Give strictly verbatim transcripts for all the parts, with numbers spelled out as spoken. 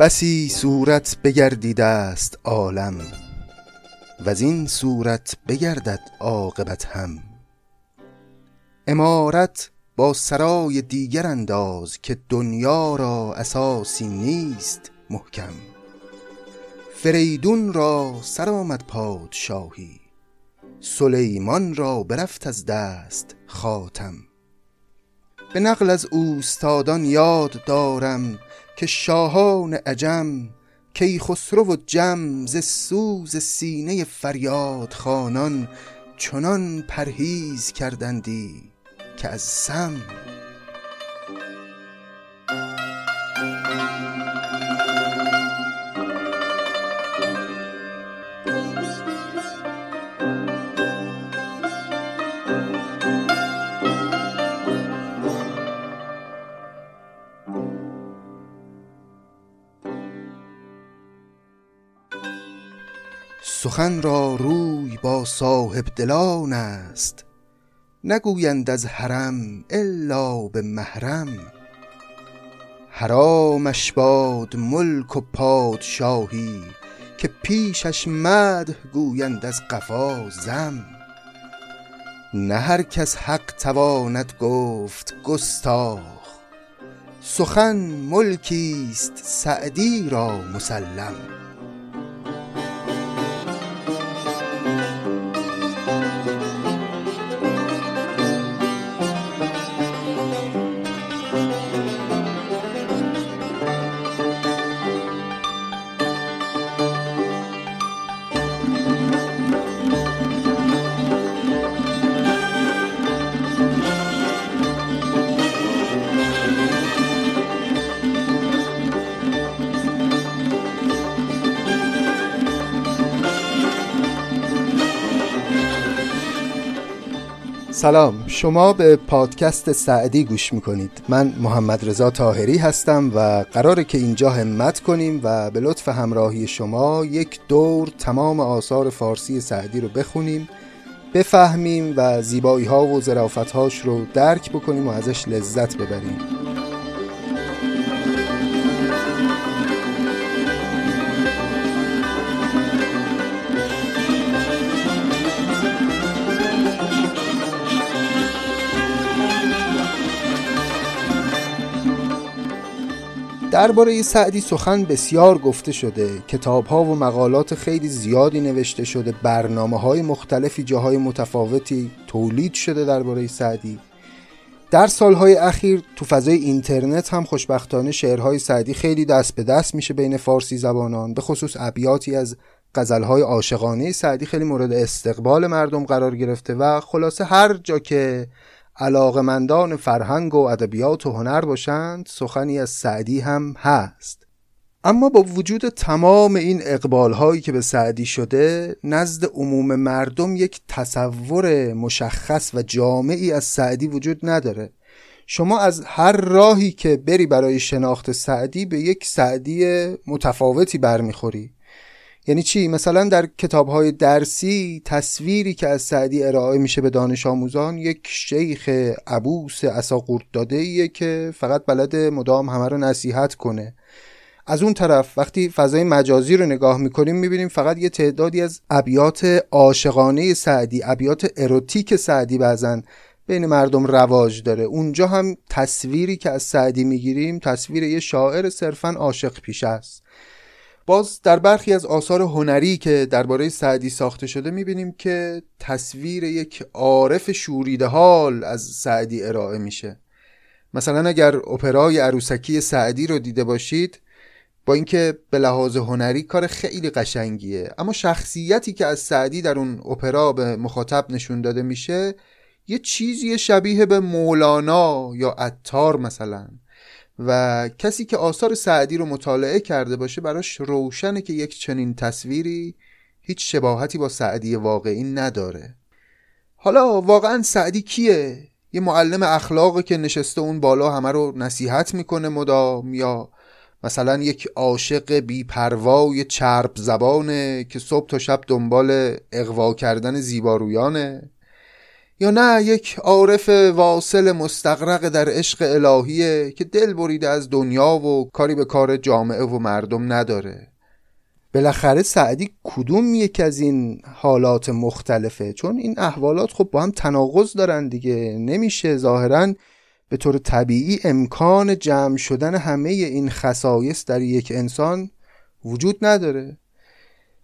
بسی صورت بگردیده است عالم وز این صورت بگردد عاقبت هم. عمارت با سرای دیگر انداز که دنیا را اساسی نیست محکم. فریدون را سر آمد پادشاهی سلیمان را برفت از دست خاتم. به نقل از اوستادان یاد دارم که شاهان عجم کیخسرو و جم ز سوز سینه فریاد خانان چنان پرهیز کردندی که از سم. سخن را روی با صاحب دلان است نگویند از حرم الا به محرم. حرامش باد ملک و پادشاهی که پیشش مدح گویند از قفا ذم. نه هر کس حق تواند گفت گستاخ سخن ملکی است سعدی را مسلم. سلام، شما به پادکست سعدی گوش میکنید. من محمد رضا طاهری هستم و قراره که اینجا همت کنیم و به لطف همراهی شما یک دور تمام آثار فارسی سعدی رو بخونیم، بفهمیم و زیبایی ها و ظرافت هاش رو درک بکنیم و ازش لذت ببریم. درباره سعدی سخن بسیار گفته شده، کتاب‌ها و مقالات خیلی زیادی نوشته شده، برنامه‌های مختلفی جاهای متفاوتی تولید شده درباره سعدی. در سالهای اخیر تو فضای اینترنت هم خوشبختانه شعرهای سعدی خیلی دست به دست میشه بین فارسی زبانان، به خصوص ابیاتی از غزل‌های عاشقانه سعدی خیلی مورد استقبال مردم قرار گرفته و خلاصه هر جا که علاقمندان فرهنگ و ادبیات و هنر باشند سخنی از سعدی هم هست. اما با وجود تمام این اقبالهایی که به سعدی شده، نزد عموم مردم یک تصور مشخص و جامعی از سعدی وجود نداره. شما از هر راهی که بری برای شناخت سعدی به یک سعدی متفاوتی برمیخوری. یعنی چی؟ مثلا در کتاب‌های درسی تصویری که از سعدی ارائه میشه به دانش آموزان یک شیخ عبوس عصاقورت داده‌ایه که فقط بلده مدام همه رو نصیحت کنه. از اون طرف وقتی فضای مجازی رو نگاه میکنیم میبینیم فقط یه تعدادی از ابیات عاشقانه سعدی، ابیات اروتیک سعدی بعضن بین مردم رواج داره. اونجا هم تصویری که از سعدی میگیریم تصویر یه شاعر صرفاً عاشق پیشه است. باز در برخی از آثار هنری که درباره سعدی ساخته شده میبینیم که تصویر یک عارف شوریده حال از سعدی ارائه میشه. مثلا اگر اپرای عروسکی سعدی رو دیده باشید، با اینکه به لحاظ هنری کار خیلی قشنگیه، اما شخصیتی که از سعدی در اون اپرا به مخاطب نشون داده میشه یه چیزی شبیه به مولانا یا عطار مثلا، و کسی که آثار سعدی رو مطالعه کرده باشه براش روشنه که یک چنین تصویری هیچ شباهتی با سعدی واقعی نداره. حالا واقعا سعدی کیه؟ یه معلم اخلاقه که نشسته اون بالا همه رو نصیحت میکنه مدام، یا مثلا یک عاشق بی‌پروای چرب زبانه که صبح تا شب دنبال اغوا کردن زیبارویانه، یا نه یک عارف واصل مستغرق در عشق الهیه که دل بریده از دنیا و کاری به کار جامعه و مردم نداره. بالاخره سعدی کدوم یک از این حالات مختلفه؟ چون این احوالات خب با هم تناقض دارن دیگه، نمیشه ظاهرن به طور طبیعی امکان جمع شدن همه این خصایص در یک انسان وجود نداره.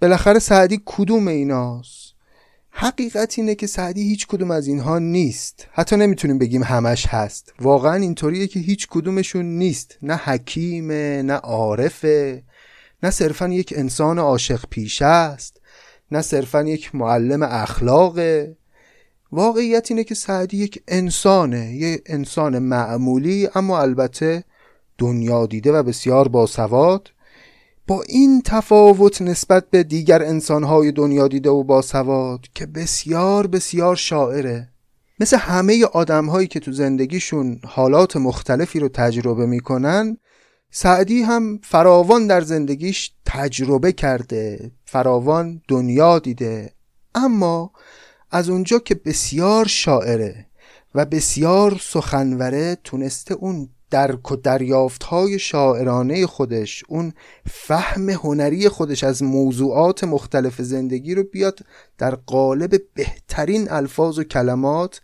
بالاخره سعدی کدوم ایناست؟ حقیقت اینه که سعدی هیچ کدوم از اینها نیست. حتی نمیتونیم بگیم همش هست، واقعا اینطوریه که هیچ کدومشون نیست. نه حکیمه، نه عارفه، نه صرفا یک انسان عاشق پیشه است، نه صرفا یک معلم اخلاقه. واقعیت اینه که سعدی یک انسانه، یک انسان معمولی، اما البته دنیا دیده و بسیار باسواد. با این تفاوت نسبت به دیگر انسانهای دنیا دیده و باسواد که بسیار بسیار شاعره. مثل همه آدمهایی که تو زندگیشون حالات مختلفی رو تجربه میکنن، سعدی هم فراوان در زندگیش تجربه کرده، فراوان دنیا دیده، اما از اونجا که بسیار شاعره و بسیار سخنوره، تونسته اون درک و دریافت‌های شاعرانه خودش، اون فهم هنری خودش از موضوعات مختلف زندگی رو بیاد در قالب بهترین الفاظ و کلمات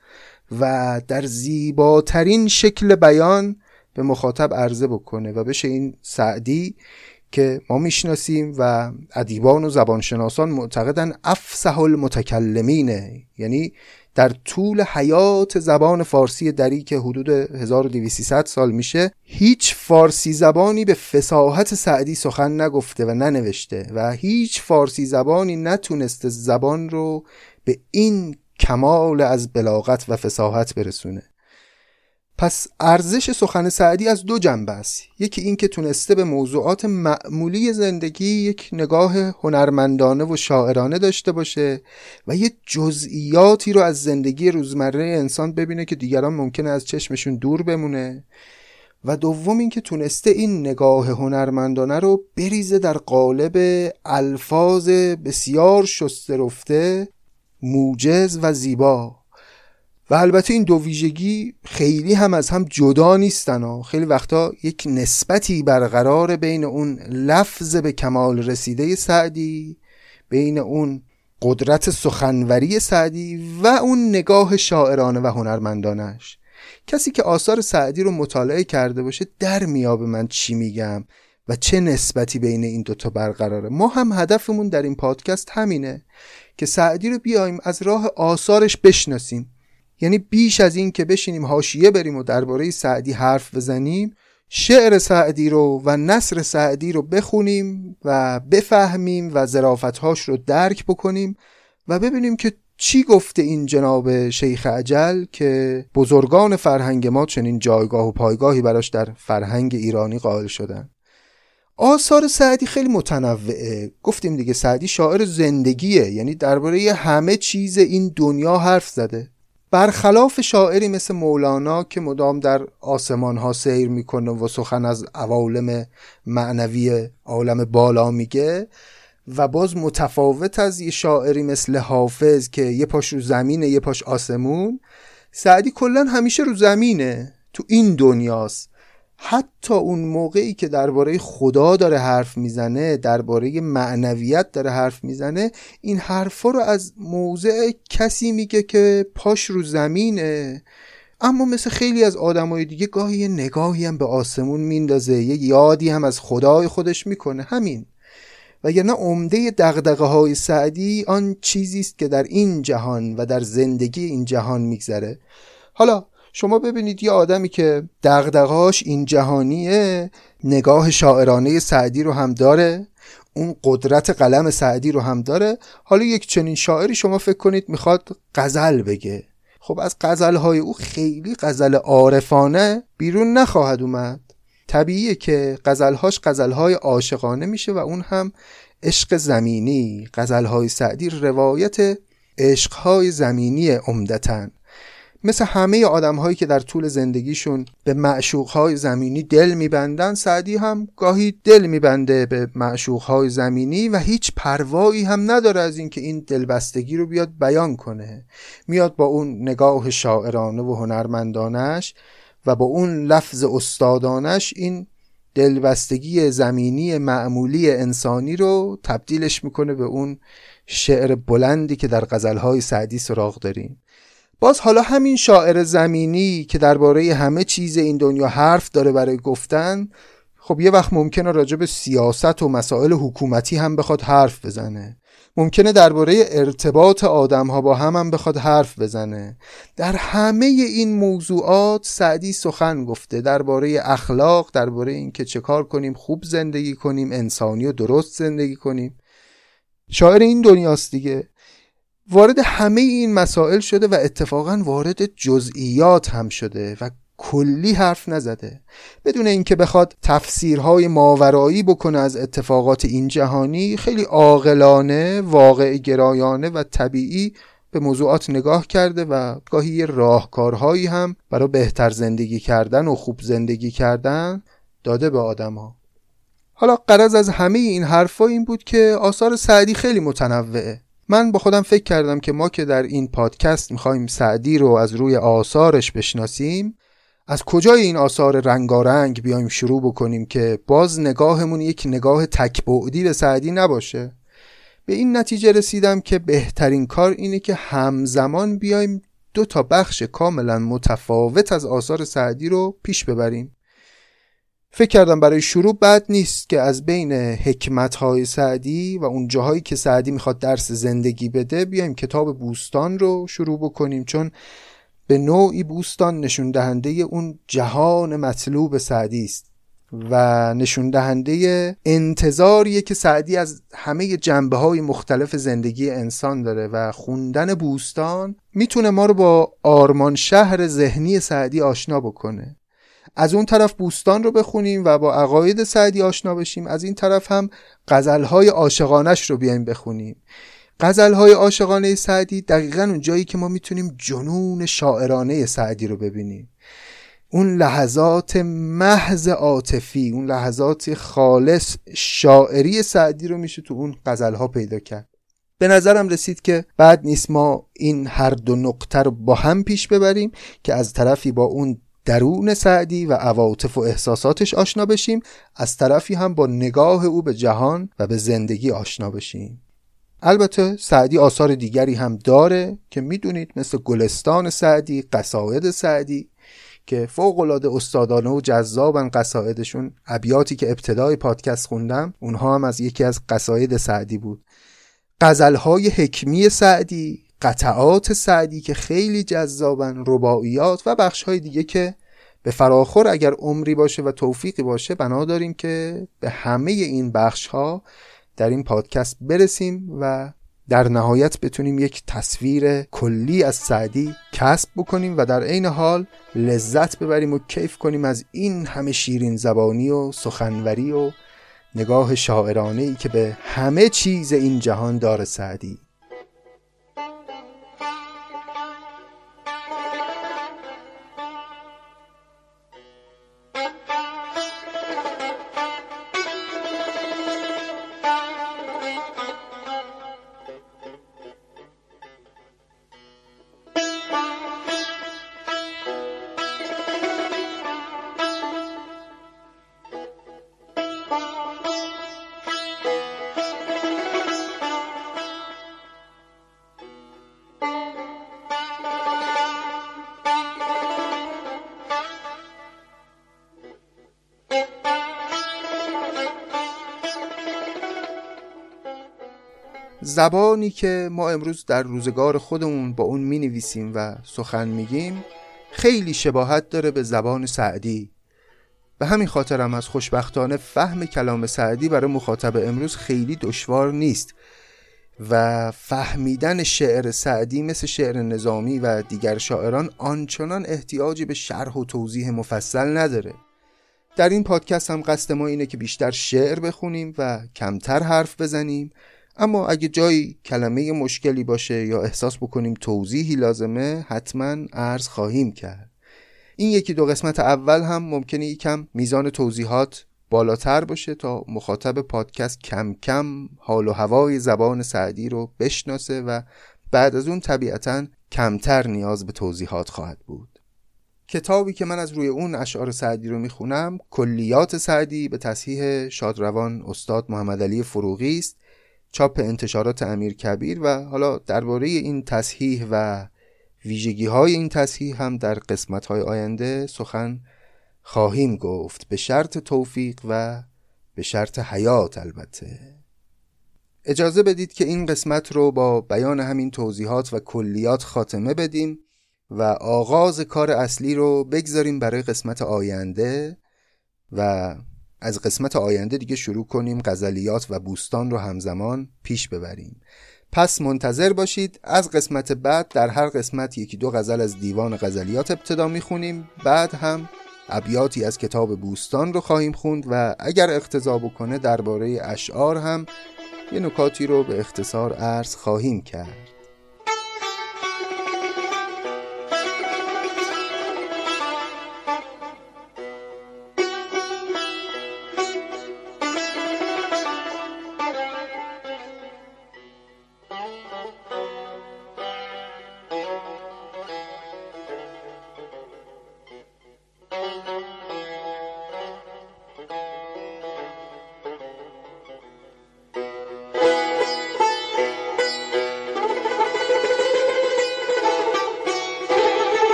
و در زیباترین شکل بیان به مخاطب عرضه بکنه و بشه این سعدی که ما میشناسیم و ادیبان و زبانشناسان معتقدن افصح المتکلمینه، یعنی در طول حیات زبان فارسی دری که حدود هزار و دویست سال میشه، هیچ فارسی زبانی به فصاحت سعدی سخن نگفته و ننوشته و هیچ فارسی زبانی نتونسته زبان رو به این کمال از بلاغت و فصاحت برسونه. پس ارزش سخن سعدی از دو جنبه است، یکی این که تونسته به موضوعات معمولی زندگی یک نگاه هنرمندانه و شاعرانه داشته باشه و یه جزئیاتی رو از زندگی روزمره انسان ببینه که دیگران ممکنه از چشمشون دور بمونه، و دوم این که تونسته این نگاه هنرمندانه رو بریزه در قالب الفاظ بسیار شسته رفته، موجز و زیبا. و البته این دو ویژگی خیلی هم از هم جدا نیستن و خیلی وقتا یک نسبتی برقرار بین اون لفظ به کمال رسیده سعدی، بین اون قدرت سخنوری سعدی و اون نگاه شاعرانه و هنرمندانش. کسی که آثار سعدی رو مطالعه کرده باشه در میابه من چی میگم و چه نسبتی بین این دوتا برقراره. ما هم هدفمون در این پادکست همینه که سعدی رو بیایم از راه آثارش بشناسیم، یعنی بیش از این که بشینیم حاشیه بریم و درباره سعدی حرف بزنیم، شعر سعدی رو و نثر سعدی رو بخونیم و بفهمیم و ظرافت‌هاش رو درک بکنیم و ببینیم که چی گفته این جناب شیخ اجل که بزرگان فرهنگ ما چنین جایگاه و پایگاهی براش در فرهنگ ایرانی قائل شدن. آثار سعدی خیلی متنوعه، گفتیم دیگه سعدی شاعر زندگیه، یعنی درباره همه چیز این دنیا حرف زده، برخلاف شاعری مثل مولانا که مدام در آسمانها سیر میکنه و سخن از عوالم معنوی عالم بالا میگه، و باز متفاوت از یه شاعری مثل حافظ که یه پاش رو زمینه یه پاش آسمون. سعدی کلا همیشه رو زمینه، تو این دنیاست. حتی اون موقعی که درباره خدا داره حرف میزنه، درباره معنویت داره حرف میزنه، این حرفا رو از موضع کسی میگه که پاش رو زمینه، اما مثل خیلی از آدمای دیگه گاهی یه نگاهی هم به آسمون میندازه، یه یادی هم از خدای خودش میکنه، همین. و یعنی عمده دغدغه های سعدی آن چیزی است که در این جهان و در زندگی این جهان میگذره. حالا شما ببینید یه آدمی که دغدغه‌اش این جهانیه، نگاه شاعرانه سعدی رو هم داره، اون قدرت قلم سعدی رو هم داره. حالا یک چنین شاعری شما فکر کنید میخواد غزل بگه، خب از غزل‌های او خیلی غزل عارفانه بیرون نخواهد اومد. طبیعیه که غزل‌هاش غزل‌های عاشقانه میشه و اون هم عشق زمینی. غزل‌های سعدی روایت عشق‌های زمینی عمدتاً، مثل همه آدم‌هایی که در طول زندگیشون به معشوق‌های زمینی دل می‌بندن، سعدی هم گاهی دل می‌بنده به معشوق‌های زمینی و هیچ پروایی هم نداره از اینکه این دلبستگی رو بیاد بیان کنه. میاد با اون نگاه شاعرانه و هنرمندانش و با اون لفظ استادانش این دلبستگی زمینی معمولی انسانی رو تبدیلش میکنه به اون شعر بلندی که در غزل‌های سعدی سراغ داریم. باز حالا همین شاعر زمینی که درباره همه چیز این دنیا حرف داره برای گفتن، خب یه وقت ممکنه راجع به سیاست و مسائل حکومتی هم بخواد حرف بزنه، ممکنه درباره ارتباط آدم‌ها با هم هم بخواد حرف بزنه. در همه این موضوعات سعدی سخن گفته، درباره اخلاق، درباره اینکه چه کار کنیم خوب زندگی کنیم، انسانی و درست زندگی کنیم. شاعر این دنیاست دیگه، وارد همه این مسائل شده و اتفاقاً وارد جزئیات هم شده و کلی حرف نزده، بدون اینکه بخواد تفسیرهای ماورایی بکنه از اتفاقات این جهانی. خیلی عاقلانه، واقع گرایانه و طبیعی به موضوعات نگاه کرده و گاهی راهکارهایی هم برای بهتر زندگی کردن و خوب زندگی کردن داده به آدم‌ها. حالا غرض از همه این حرفا این بود که آثار سعدی خیلی متنوعه. من با خودم فکر کردم که ما که در این پادکست می‌خوایم سعدی رو از روی آثارش بشناسیم، از کجای این آثار رنگارنگ بیایم شروع بکنیم که باز نگاهمون یک نگاه تک‌بعدی به سعدی نباشه. به این نتیجه رسیدم که بهترین کار اینه که همزمان بیایم دو تا بخش کاملا متفاوت از آثار سعدی رو پیش ببریم. فکر کردم برای شروع بد نیست که از بین حکمت‌های سعدی و اون جاهایی که سعدی میخواد درس زندگی بده، بیایم کتاب بوستان رو شروع بکنیم، چون به نوعی بوستان نشون دهنده اون جهان مطلوب سعدی است و نشون دهنده انتظاریه که سعدی از همه جنبه‌های مختلف زندگی انسان داره و خوندن بوستان میتونه ما رو با آرمان شهر ذهنی سعدی آشنا بکنه. از اون طرف بوستان رو بخونیم و با عقاید سعدی آشنا بشیم، از این طرف هم غزل‌های عاشقانه‌اش رو بیایم بخونیم. غزل‌های عاشقانه سعدی دقیقاً اون جایی که ما میتونیم جنون شاعرانه سعدی رو ببینیم، اون لحظات محض عاطفی، اون لحظات خالص شاعری سعدی رو میشه تو اون غزل‌ها پیدا کرد. به نظرم رسید که بد نیست ما این هر دو نقطه رو با هم پیش ببریم که از طرفی با اون درون سعدی و عواطف و احساساتش آشنا بشیم، از طرفی هم با نگاه او به جهان و به زندگی آشنا بشیم. البته سعدی آثار دیگری هم داره که میدونید، مثل گلستان سعدی، قصاید سعدی که فوق‌العاده استادانه و جذابن قصایدشون. ابیاتی که ابتدای پادکست خوندم اونها هم از یکی از قصاید سعدی بود. غزل‌های حکمی سعدی، قطعات سعدی که خیلی جذابن، رباعیات و بخش‌های دیگه که به فراخور اگر عمری باشه و توفیقی باشه بنا داریم که به همه این بخش‌ها در این پادکست برسیم و در نهایت بتونیم یک تصویر کلی از سعدی کسب بکنیم و در عین حال لذت ببریم و کیف کنیم از این همه شیرین زبانی و سخنوری و نگاه شاعرانه‌ای که به همه چیز این جهان داره سعدی. زبانی که ما امروز در روزگار خودمون با اون می نویسیم و سخن میگیم خیلی شباهت داره به زبان سعدی. به همین خاطر هم از خوشبختانه فهم کلام سعدی برای مخاطب امروز خیلی دشوار نیست. و فهمیدن شعر سعدی مثل شعر نظامی و دیگر شاعران آنچنان احتیاجی به شرح و توضیح مفصل نداره. در این پادکست هم قصد ما اینه که بیشتر شعر بخونیم و کمتر حرف بزنیم، اما اگه جایی کلمه مشکلی باشه یا احساس بکنیم توضیحی لازمه حتما عرض خواهیم کرد. این یکی دو قسمت اول هم ممکنه یکم میزان توضیحات بالاتر باشه تا مخاطب پادکست کم کم حال و هوای زبان سعدی رو بشناسه و بعد از اون طبیعتاً کمتر نیاز به توضیحات خواهد بود. کتابی که من از روی اون اشعار سعدی رو میخونم کلیات سعدی به تصحیح شادروان استاد محمد علی فروغی است، چاپ انتشارات امیرکبیر، و حالا درباره این تصحیح و ویژگی‌های این تصحیح هم در قسمت‌های آینده سخن خواهیم گفت، به شرط توفیق و به شرط حیات البته. اجازه بدید که این قسمت رو با بیان همین توضیحات و کلیات خاتمه بدیم و آغاز کار اصلی رو بگذاریم برای قسمت آینده، و از قسمت آینده دیگه شروع کنیم غزلیات و بوستان رو همزمان پیش ببریم. پس منتظر باشید. از قسمت بعد در هر قسمت یکی دو غزل از دیوان غزلیات ابتدا میخونیم، بعد هم ابیاتی از کتاب بوستان رو خواهیم خوند و اگر اقتضا بکنه درباره اشعار هم یه نکاتی رو به اختصار عرض خواهیم کرد.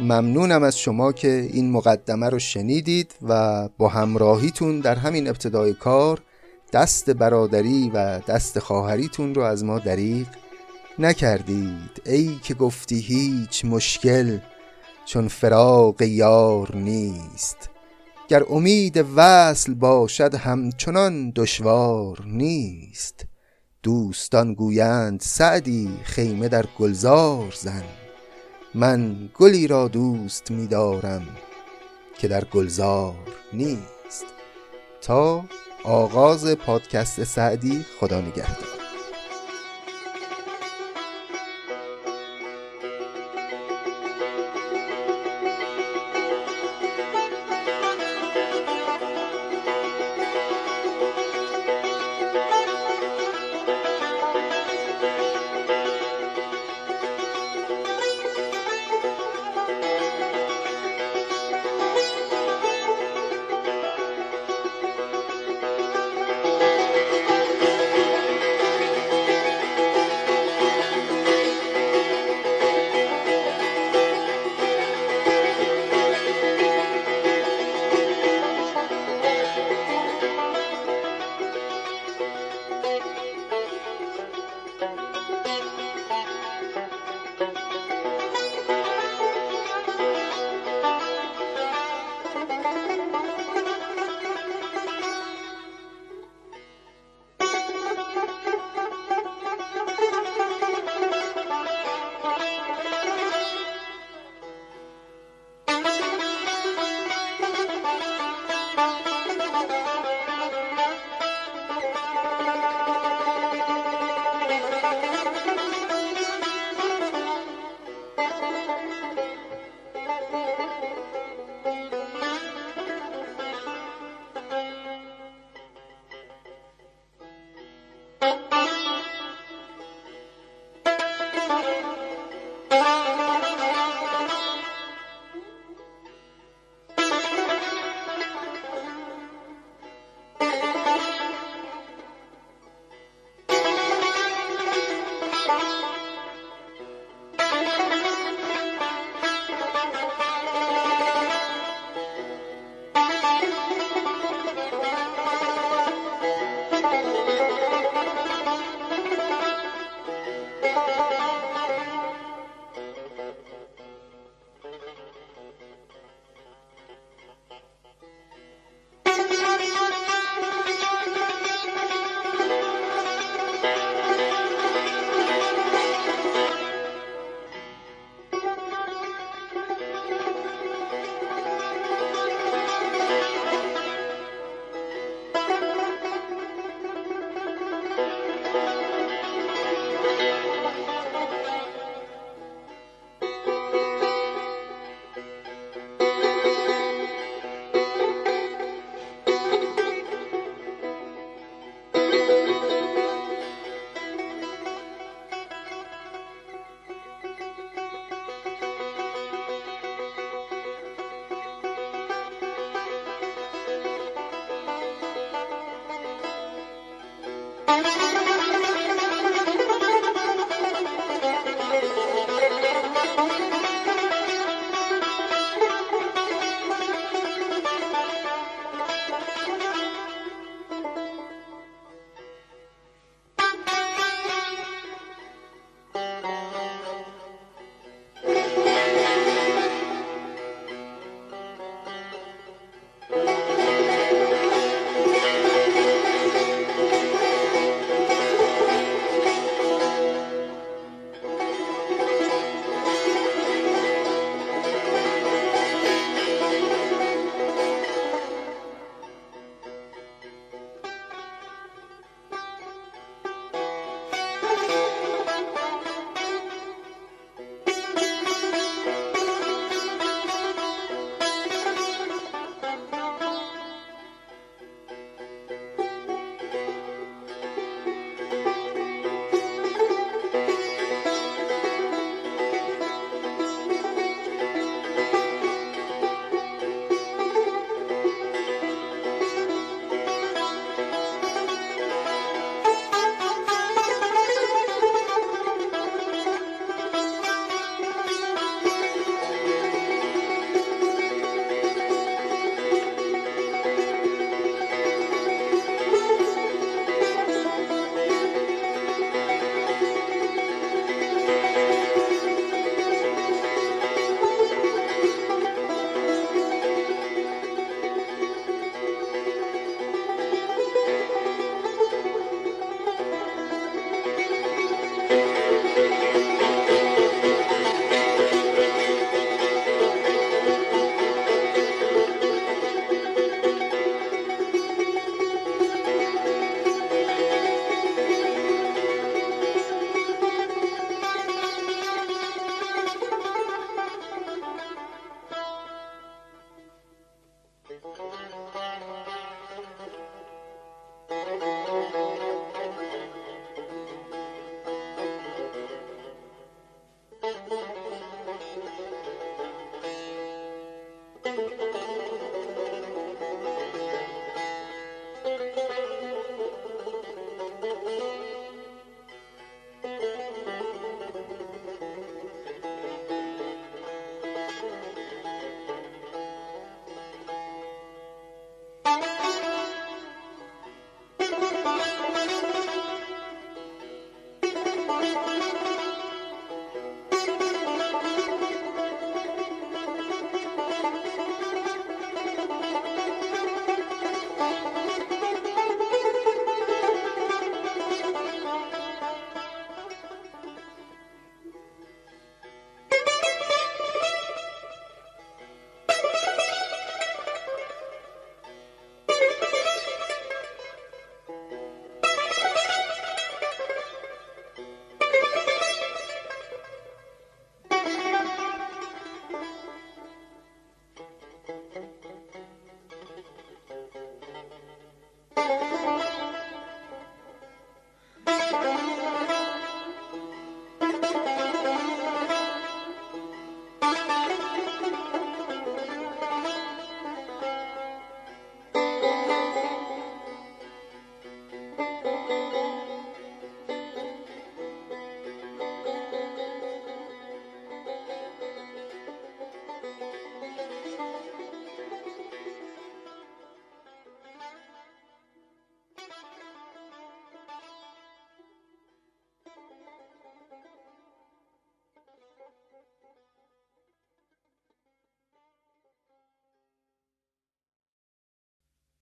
ممنونم از شما که این مقدمه رو شنیدید و با همراهیتون در همین ابتدای کار دست برادری و دست خواهریتون رو از ما دریغ نکردید. ای که گفتی هیچ مشکل چون فراق یار نیست، گر امید وصل باشد همچنان دشوار نیست. دوستان گویند سعدی خیمه در گلزار زن، من گلی را دوست می دارم که در گلزار نیست. تا آغاز پادکست سعدی، خدا نگهدار.